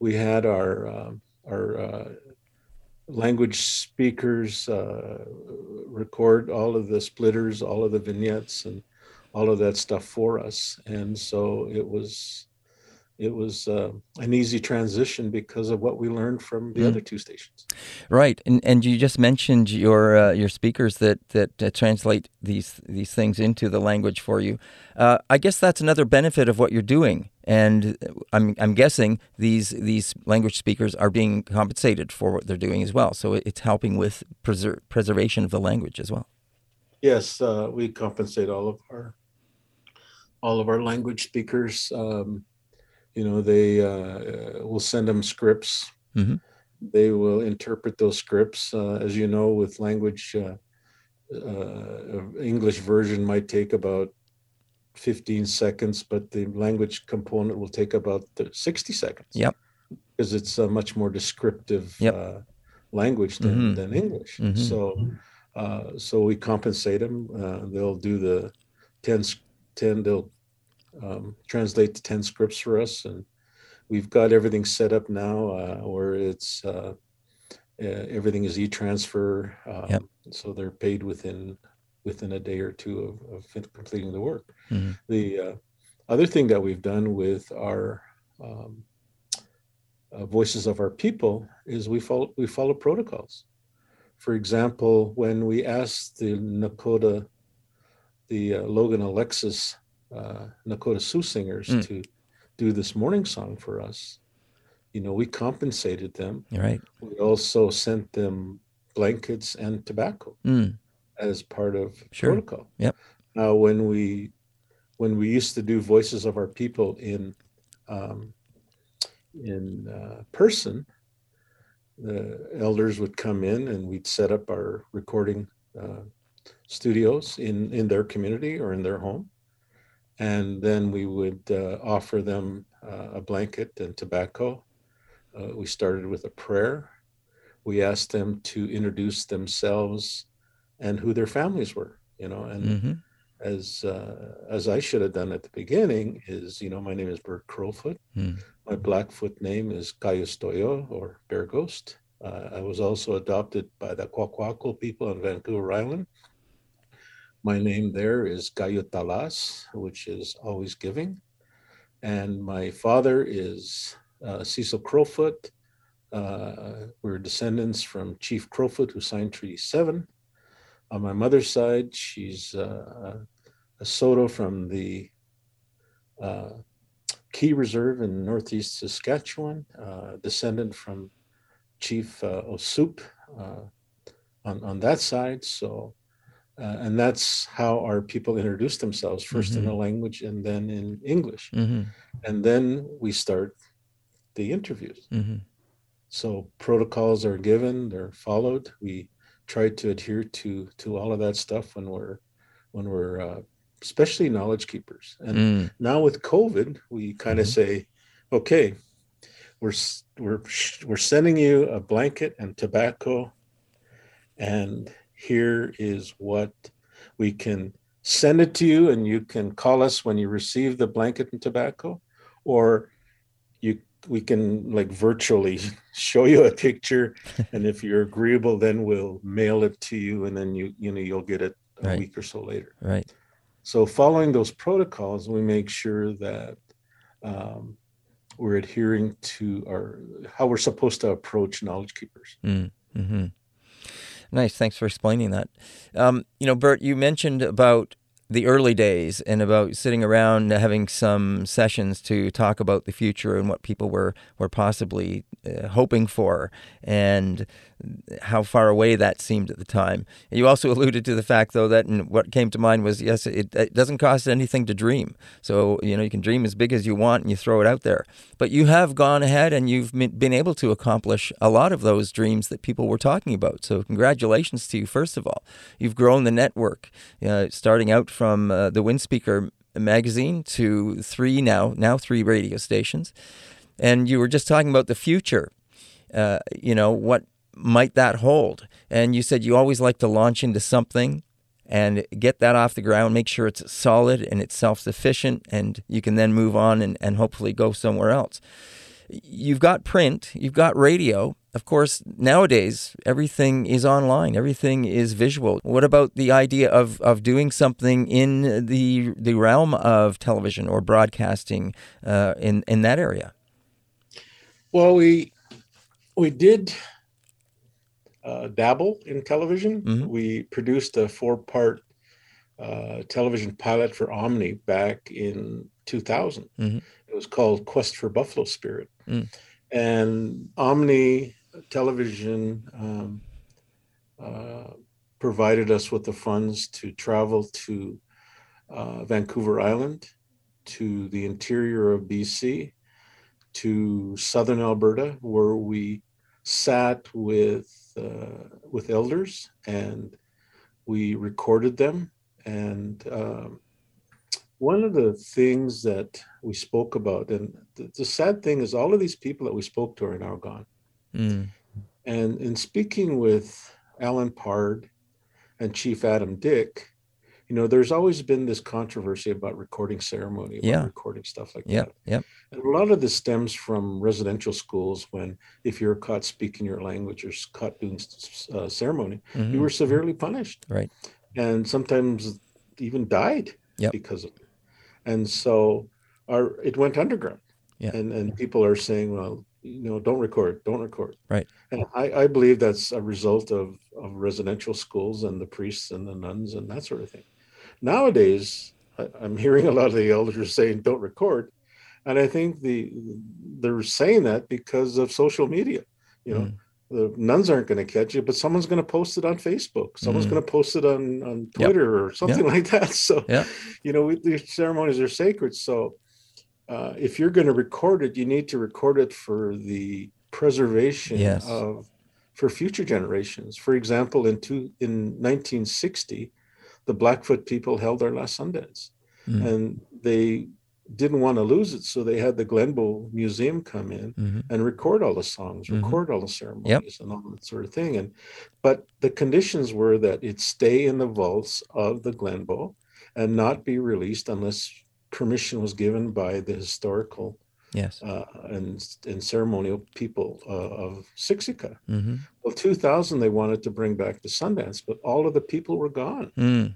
we had our... Uh, Our uh, language speakers uh, record all of the splitters, all of the vignettes, and all of that stuff for us. And so it was, it was uh, an easy transition because of what we learned from the mm. other two stations. Right, and and you just mentioned your uh, your speakers that that uh, translate these these things into the language for you. Uh, I guess that's another benefit of what you're doing. And I'm I'm guessing these these language speakers are being compensated for what they're doing as well. So it's helping with preser- preservation of the language as well. Yes, uh, we compensate all of our all of our language speakers. Um, you know, they uh, will send them scripts. Mm-hmm. They will interpret those scripts. Uh, as you know, with language, uh, uh, English version might take about fifteen seconds, but the language component will take about sixty seconds. Yep, because it's a much more descriptive yep. uh, language than, mm-hmm. than English. Mm-hmm. So, uh, so we compensate them. Uh, they'll do the ten, ten they'll um, translate the ten scripts for us, and we've got everything set up now uh, where it's uh, everything is e-transfer. Um, yep. So they're paid within. within a day or two of, of completing the work. Mm-hmm. The uh, other thing that we've done with our um, uh, voices of our people is we follow we follow protocols. For example, when we asked the Nakoda, the uh, Logan Alexis uh, Nakoda Sioux singers mm. to do this morning song for us, you know, we compensated them. You're right. We also sent them blankets and tobacco. Mm. As part of sure. protocol. Yep. Now, when we when we used to do voices of our people in um, in uh, person, the elders would come in and we'd set up our recording uh, studios in, in their community or in their home, and then we would uh, offer them uh, a blanket and tobacco. Uh, we started with a prayer. We asked them to introduce themselves and who their families were, you know, and mm-hmm. as uh, as I should have done at the beginning is, you know, my name is Bert Crowfoot. Mm. My Blackfoot name is Kayostoyo or Bear Ghost. Uh, I was also adopted by the Kwakwaka'wakw people on Vancouver Island. My name there is Kayotalas, which is always giving. And my father is uh, Cecil Crowfoot. Uh, we're descendants from Chief Crowfoot who signed Treaty seven. On my mother's side, she's uh, a Soto from the uh, Cree Reserve in northeast Saskatchewan, uh, descendant from Chief uh, Osup uh, on, on that side. So, uh, and that's how our people introduce themselves, first mm-hmm. in the language and then in English. Mm-hmm. And then we start the interviews. Mm-hmm. So protocols are given, they're followed. We try to adhere to to all of that stuff when we're when we're uh, especially knowledge keepers. And mm. now with COVID, we kind of mm-hmm. say, okay, we're we're we're sending you a blanket and tobacco, and here is what we can send it to you, and you can call us when you receive the blanket and tobacco, or you. We can like virtually show you a picture, and if you're agreeable, then we'll mail it to you, and then you you know you'll get it a right. week or so later. Right. So following those protocols, we make sure that um, we're adhering to our how we're supposed to approach knowledge keepers. Mm-hmm. Nice. Thanks for explaining that. Um, you know, Bert, you mentioned about the early days and about sitting around having some sessions to talk about the future and what people were, were possibly uh, hoping for and how far away that seemed at the time. You also alluded to the fact, though, that and what came to mind was, yes, it, it doesn't cost anything to dream. So, you know, you can dream as big as you want and you throw it out there. But you have gone ahead and you've been able to accomplish a lot of those dreams that people were talking about. So congratulations to you, first of all. You've grown the network, uh, starting out from uh, the Windspeaker magazine to three now, now three radio stations. And you were just talking about the future, uh, you know, what might that hold? And you said you always like to launch into something and get that off the ground, make sure it's solid and it's self-sufficient, and you can then move on and, and hopefully go somewhere else. You've got print, you've got radio. Of course, nowadays, everything is online. Everything is visual. What about the idea of, of doing something in the the realm of television or broadcasting uh, in, in that area? Well, we we did uh, dabble in television. Mm-hmm. We produced a four-part uh, television pilot for Omni back in two thousand. Mm-hmm. It was called Quest for Buffalo Spirit. Mm. And Omni television um, uh, provided us with the funds to travel to uh, Vancouver Island, to the interior of B C, to southern Alberta, where we sat with uh, with elders and we recorded them. And um, one of the things that we spoke about, and the, the sad thing is all of these people that we spoke to are now gone. Mm. And in speaking with Alan Pard and Chief Adam Dick, you know, there's always been this controversy about recording ceremony, about yeah. recording stuff like yep. that. Yep. And a lot of this stems from residential schools when if you're caught speaking your language or caught doing uh, ceremony, mm-hmm. you were severely punished. Right. And sometimes even died yep. because of it. And so our it went underground. Yeah. And, and people are saying, well, you know, don't record, don't record. Right. And I, I believe that's a result of, of residential schools and the priests and the nuns and that sort of thing. Nowadays, I, I'm hearing a lot of the elders saying, don't record. And I think the they're saying that because of social media. You know, mm. the nuns aren't going to catch it, but someone's going to post it on Facebook. Someone's mm. going to post it on, on Twitter yep. or something yep. like that. So, yep. you know, we, these ceremonies are sacred. So, Uh, if you're going to record it, you need to record it for the preservation yes. of for future generations. For example, in two, in nineteen sixty, the Blackfoot people held their last Sundance, mm. and they didn't want to lose it, so they had the Glenbow Museum come in mm-hmm. and record all the songs, mm-hmm. record all the ceremonies, yep. and all that sort of thing. And but the conditions were that it stay in the vaults of the Glenbow and not be released unless permission was given by the historical yes. uh, and, and ceremonial people uh, of Siksika. Mm-hmm. Well, two thousand, they wanted to bring back the Sundance, but all of the people were gone. Mm.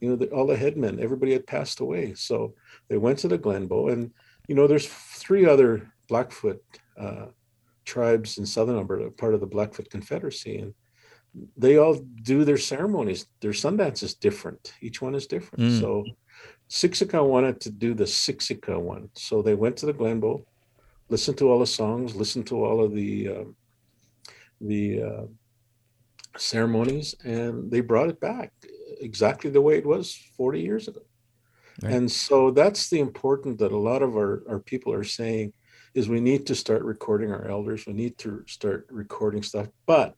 You know, the, all the headmen, everybody had passed away. So they went to the Glenbow, and, you know, there's three other Blackfoot uh, tribes in southern Alberta, part of the Blackfoot Confederacy, and they all do their ceremonies. Their Sundance is different. Each one is different. Mm. So Siksika wanted to do the Siksika one. So they went to the Glenbow, listened to all the songs, listened to all of the uh, the uh, ceremonies, and they brought it back exactly the way it was forty years ago. Right. And so that's the important that a lot of our, our people are saying is we need to start recording our elders. We need to start recording stuff, but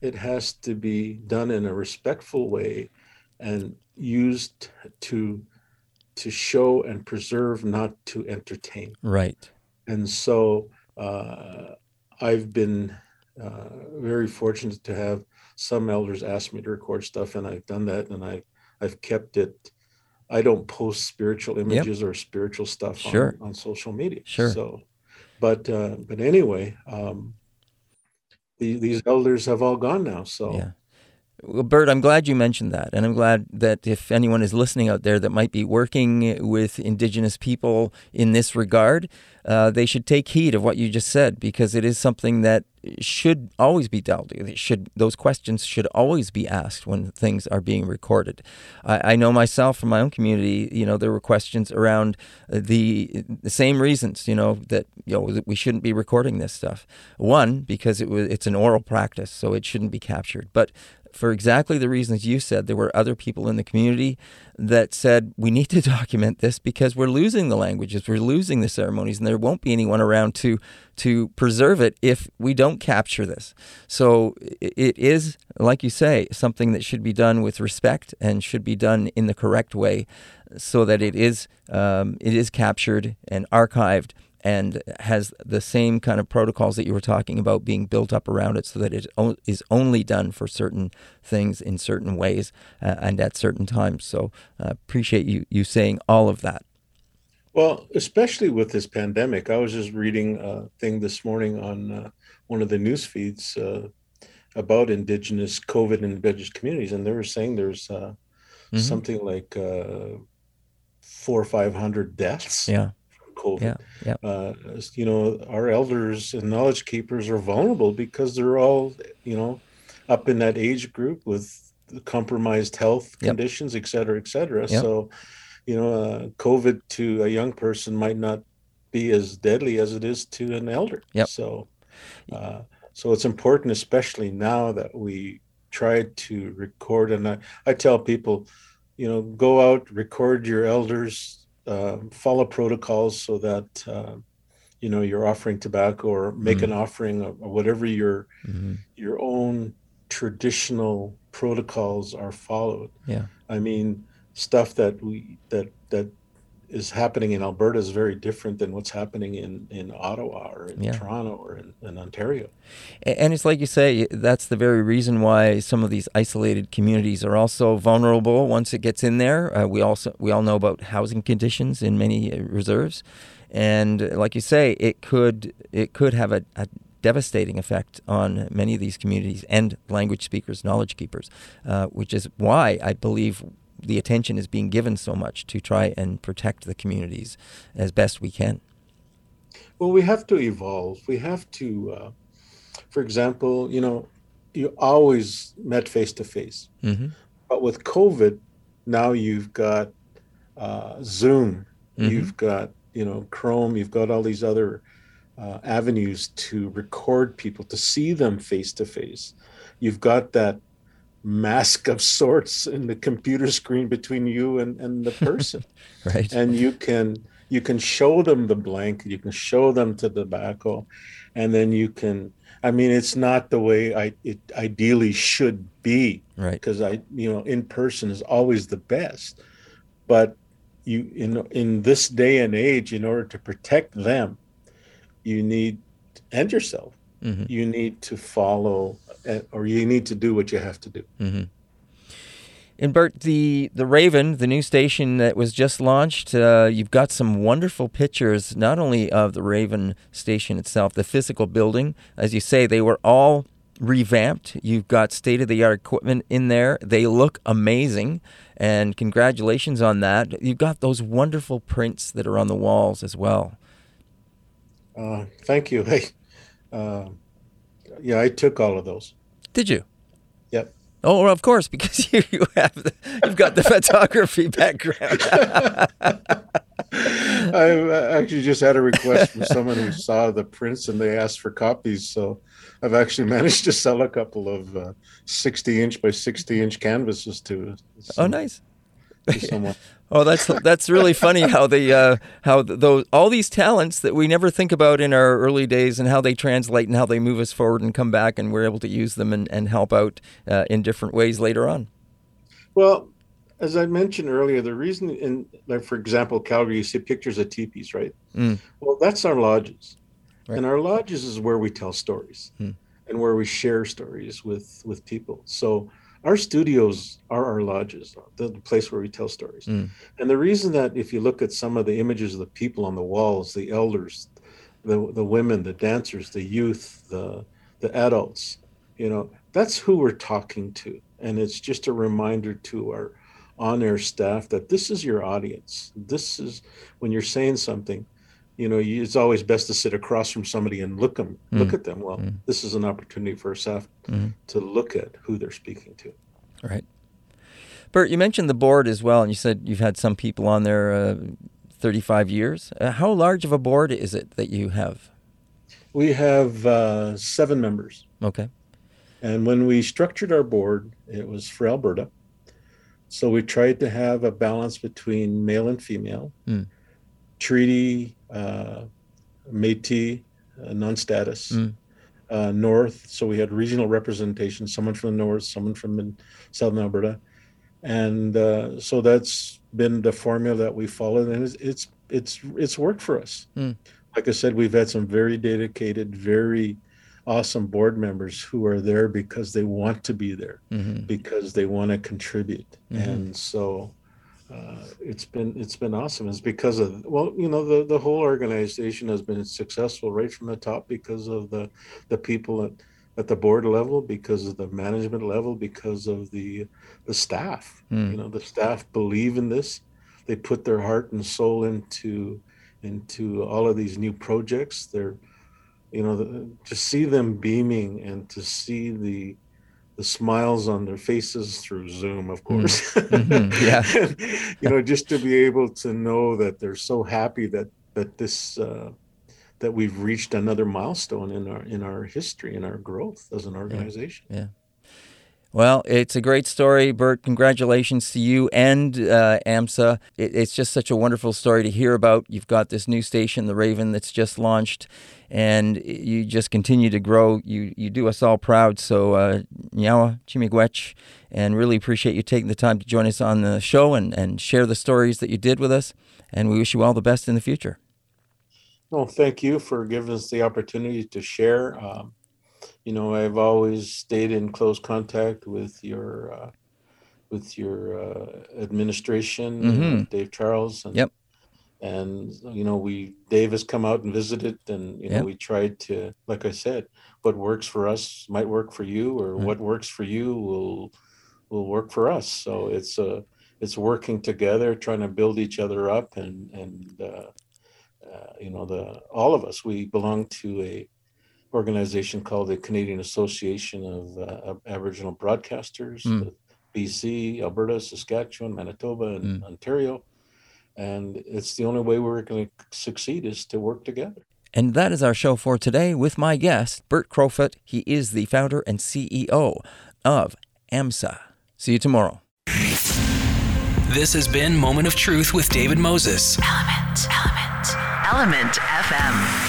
it has to be done in a respectful way and used to to show and preserve, not to entertain. Right. And so uh, I've been uh, very fortunate to have some elders ask me to record stuff, and I've done that, and I've, I've kept it. I don't post spiritual images yep. or spiritual stuff sure. on, on social media. Sure. So, but, uh, but anyway, um, the, these elders have all gone now, so... Yeah. Well, Bert, I'm glad you mentioned that, and I'm glad that if anyone is listening out there that might be working with Indigenous people in this regard, uh, they should take heed of what you just said, because it is something that should always be dealt with. It should, those questions should always be asked when things are being recorded. I, I know myself from my own community, you know, there were questions around the, the same reasons, you know, that, you know, that we shouldn't be recording this stuff. One, because it was, it's an oral practice, so it shouldn't be captured. But for exactly the reasons you said, there were other people in the community that said, we need to document this because we're losing the languages, we're losing the ceremonies, and there won't be anyone around to to preserve it if we don't capture this. So it is, like you say, something that should be done with respect and should be done in the correct way so that it is um, it is captured and archived and has the same kind of protocols that you were talking about being built up around it so that it o- is only done for certain things in certain ways uh, and at certain times. So I uh, appreciate you, you saying all of that. Well, especially with this pandemic, I was just reading a thing this morning on uh, one of the news feeds uh, about Indigenous COVID in Indigenous communities, and they were saying there's uh, mm-hmm. something like uh, four or five hundred deaths. Yeah. COVID. Yeah, yeah. Uh, you know, our elders and knowledge keepers are vulnerable because they're all, you know, up in that age group with compromised health yep. conditions, et cetera, et cetera. Yep. So, you know, uh, COVID to a young person might not be as deadly as it is to an elder. Yep. So, uh, so it's important, especially now, that we try to record. And I, I tell people, you know, go out, record your elders. Uh, follow protocols so that, uh, you know, you're offering tobacco or make mm-hmm. an offering of whatever your mm-hmm. your own traditional protocols are followed. Yeah. I mean, stuff that we that that is happening in Alberta is very different than what's happening in, in Ottawa or in yeah. Toronto or in, in Ontario. And it's like you say, that's the very reason why some of these isolated communities are also vulnerable once it gets in there. Uh, we also we all know about housing conditions in many reserves. And like you say, it could it could have a, a devastating effect on many of these communities and language speakers, knowledge keepers, uh, which is why I believe the attention is being given so much to try and protect the communities as best we can. Well, we have to evolve. We have to, uh, for example, you know, you always met face to face, but with COVID, now you've got uh, Zoom, mm-hmm. you've got, you know, Chrome, you've got all these other uh, avenues to record people, to see them face to face. You've got that mask of sorts in the computer screen between you and, and the person. Right. And you can you can show them the blanket, you can show them the tobacco, and then you can, I mean, it's not the way I it ideally should be. Right. Because I you know, in person is always the best. But you in in this day and age, in order to protect them, you need and yourself. Mm-hmm. You need to follow, or you need to do what you have to do. Mm-hmm. And Bert, the, the Raven, the new station that was just launched, uh, you've got some wonderful pictures, not only of the Raven station itself, the physical building. As you say, they were all revamped. You've got state-of-the-art equipment in there. They look amazing, and congratulations on that. You've got those wonderful prints that are on the walls as well. Uh, thank you. Hey. Uh, yeah, I took all of those. Did you? Yep. Oh, well, of course, because you, you have the, you've got the photography background. I actually just had a request from someone who saw the prints and they asked for copies, so I've actually managed to sell a couple of uh, sixty inch by sixty inch canvases to. So. Oh, nice. Oh, that's that's really funny how they uh, how those all these talents that we never think about in our early days and how they translate and how they move us forward and come back, and we're able to use them and, and help out uh, in different ways later on. Well, as I mentioned earlier, the reason in like for example Calgary, you see pictures of teepees, right? Mm. Well, that's our lodges, right. And our lodges is where we tell stories mm. and where we share stories with with people. So. Our studios are our lodges, the place where we tell stories. Mm. And the reason that if you look at some of the images of the people on the walls, the elders, the the women, the dancers, the youth, the the adults, you know, that's who we're talking to. And it's just a reminder to our on-air staff that this is your audience. This is when you're saying something, you know, you, it's always best to sit across from somebody and look them, mm. look at them. Well, mm. this is an opportunity for S A F mm. to look at who they're speaking to. All right. Bert, you mentioned the board as well, and you said you've had some people on there uh, thirty-five years. Uh, how large of a board is it that you have? We have uh, seven members. Okay. And when we structured our board, it was for Alberta. So we tried to have a balance between male and female, mm. treaty, uh, Métis, uh, non-status, mm. uh, North. So we had regional representation, someone from the North, someone from Southern Alberta. And uh, so that's been the formula that we followed, and it's it's it's, it's worked for us. Mm. Like I said, we've had some very dedicated, very awesome board members who are there because they want to be there, mm-hmm. because they want to contribute. Mm-hmm. And so uh, it's been it's been awesome. It's because of, well, you know, the, the whole organization has been successful right from the top because of the, the people that at the board level, because of the management level, because of the the staff. Mm. You know, the staff believe in this. They put their heart and soul into into all of these new projects. They're, you know, the, to see them beaming and to see the the smiles on their faces through Zoom, of course. Mm. Mm-hmm. Yeah. And, you know, just to be able to know that they're so happy that that this. Uh, that we've reached another milestone in our in our history, in our growth as an organization. Yeah. yeah. Well, it's a great story, Bert. Congratulations to you and uh, A M S A. It, it's just such a wonderful story to hear about. You've got this new station, The Raven, that's just launched, and you just continue to grow. You you do us all proud. So, uh, Nyawa, Chimigwech, and really appreciate you taking the time to join us on the show and, and share the stories that you did with us. And we wish you all the best in the future. Well, thank you for giving us the opportunity to share. Um, you know, I've always stayed in close contact with your uh, with your uh, administration, mm-hmm. and Dave Charles, and yep. and you know, we Dave has come out and visited, and you know, yep. we tried to, like I said, what works for us might work for you, or mm-hmm. what works for you will will work for us. So it's a uh, it's working together, trying to build each other up, and and. Uh, Uh, you know, the all of us, we belong to a organization called the Canadian Association of uh, Aboriginal Broadcasters, mm. B C, Alberta, Saskatchewan, Manitoba, and mm. Ontario. And it's the only way we're going to succeed is to work together. And that is our show for today with my guest, Bert Crowfoot. He is the founder and C E O of A M S A. See you tomorrow. This has been Moment of Truth with David Moses. Element. Element. Element F M.